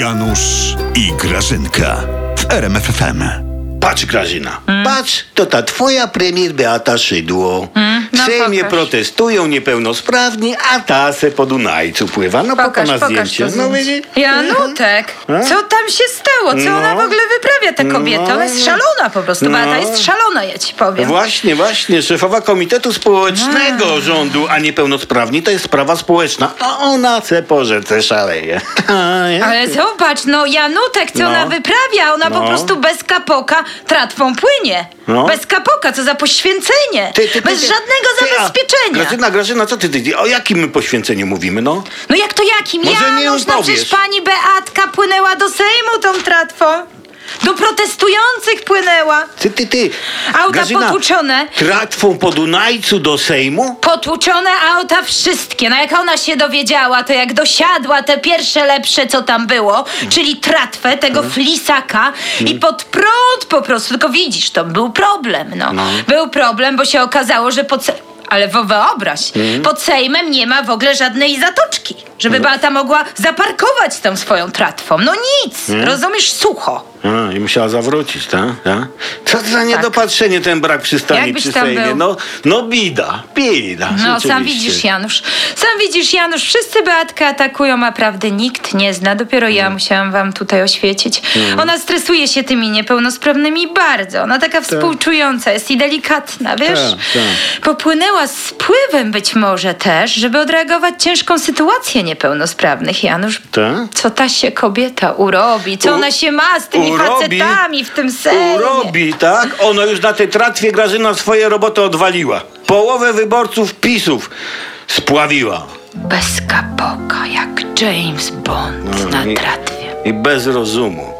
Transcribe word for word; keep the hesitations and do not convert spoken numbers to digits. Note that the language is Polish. Janusz i Grażynka w R M F F M. Patrz, Grażyna, mm. patrz, to ta twoja premier Beata Szydło. Mm. No, w Sejmie pokaż. Protestują niepełnosprawni, a ta se po Dunajcu pływa. No pokaż, pokaż na zdjęcie. Pokaż, no, Janutek, a? co tam się stało? Co no. ona w ogóle wyprawia, ta kobieta? No. Ona jest szalona po prostu, no. Beata jest szalona, ja ci powiem. Właśnie, właśnie, szefowa Komitetu Społecznego a. Rządu, a niepełnosprawni to jest sprawa społeczna, a ona se po rzece szaleje. Ja. Ale zobacz, no Janutek, co no. ona wyprawia? Ona no. po prostu bez kapoka tratwą płynie. No. Bez kapoka, co za poświęcenie. Ty, ty, ty, bez ty, żadnego ty, zabezpieczenia. A, Grażyna, Grażyna, co ty, ty, o jakim my poświęceniu mówimy, no? No jak to jakim? Janusz, no przecież pani Beatka płynęła do Sejmu tą tratwą. Do protestujących płynęła. Ty, ty, ty. Auta Grażyna, potłuczone. Tratwą po Dunajcu do Sejmu? Potłuczone auta wszystkie. No jak ona się dowiedziała, to jak dosiadła te pierwsze lepsze, co tam było, hmm. czyli tratwę tego hmm. flisaka hmm. i pod prąd po prostu. Tylko widzisz, to był problem, no. no. Był problem, bo się okazało, że pod... Ale wyobraź, hmm. pod Sejmem nie ma w ogóle żadnej zatoczki, żeby hmm. Beata mogła zaparkować tą swoją tratwą. No nic, hmm. rozumiesz, sucho. A, i musiała zawrócić, tak? Ta? Co to za niedopatrzenie, tak. ten brak przystani przy Sejmie. No, no bida, bida. No oczywiście. Sam widzisz, Janusz. Sam widzisz, Janusz, wszyscy Beatkę atakują, a prawdy nikt nie zna. Dopiero mm. ja musiałam wam tutaj oświecić. Mm. Ona stresuje się tymi niepełnosprawnymi bardzo. Ona taka tak. współczująca jest i delikatna, wiesz? Tak, tak. Popłynęła z pływem być może też, żeby odreagować ciężką sytuację niepełnosprawnych, Janusz. Tak? Co ta się kobieta urobi? Co U... ona się ma z tymi Urobi, facetami w tym Sejmie. Urobi, tak? Ona już na tej tratwie, Grażyna, swoje roboty odwaliła. Połowę wyborców PiS-ów spławiła. Bez kapoka, jak James Bond no, na i, tratwie. I bez rozumu.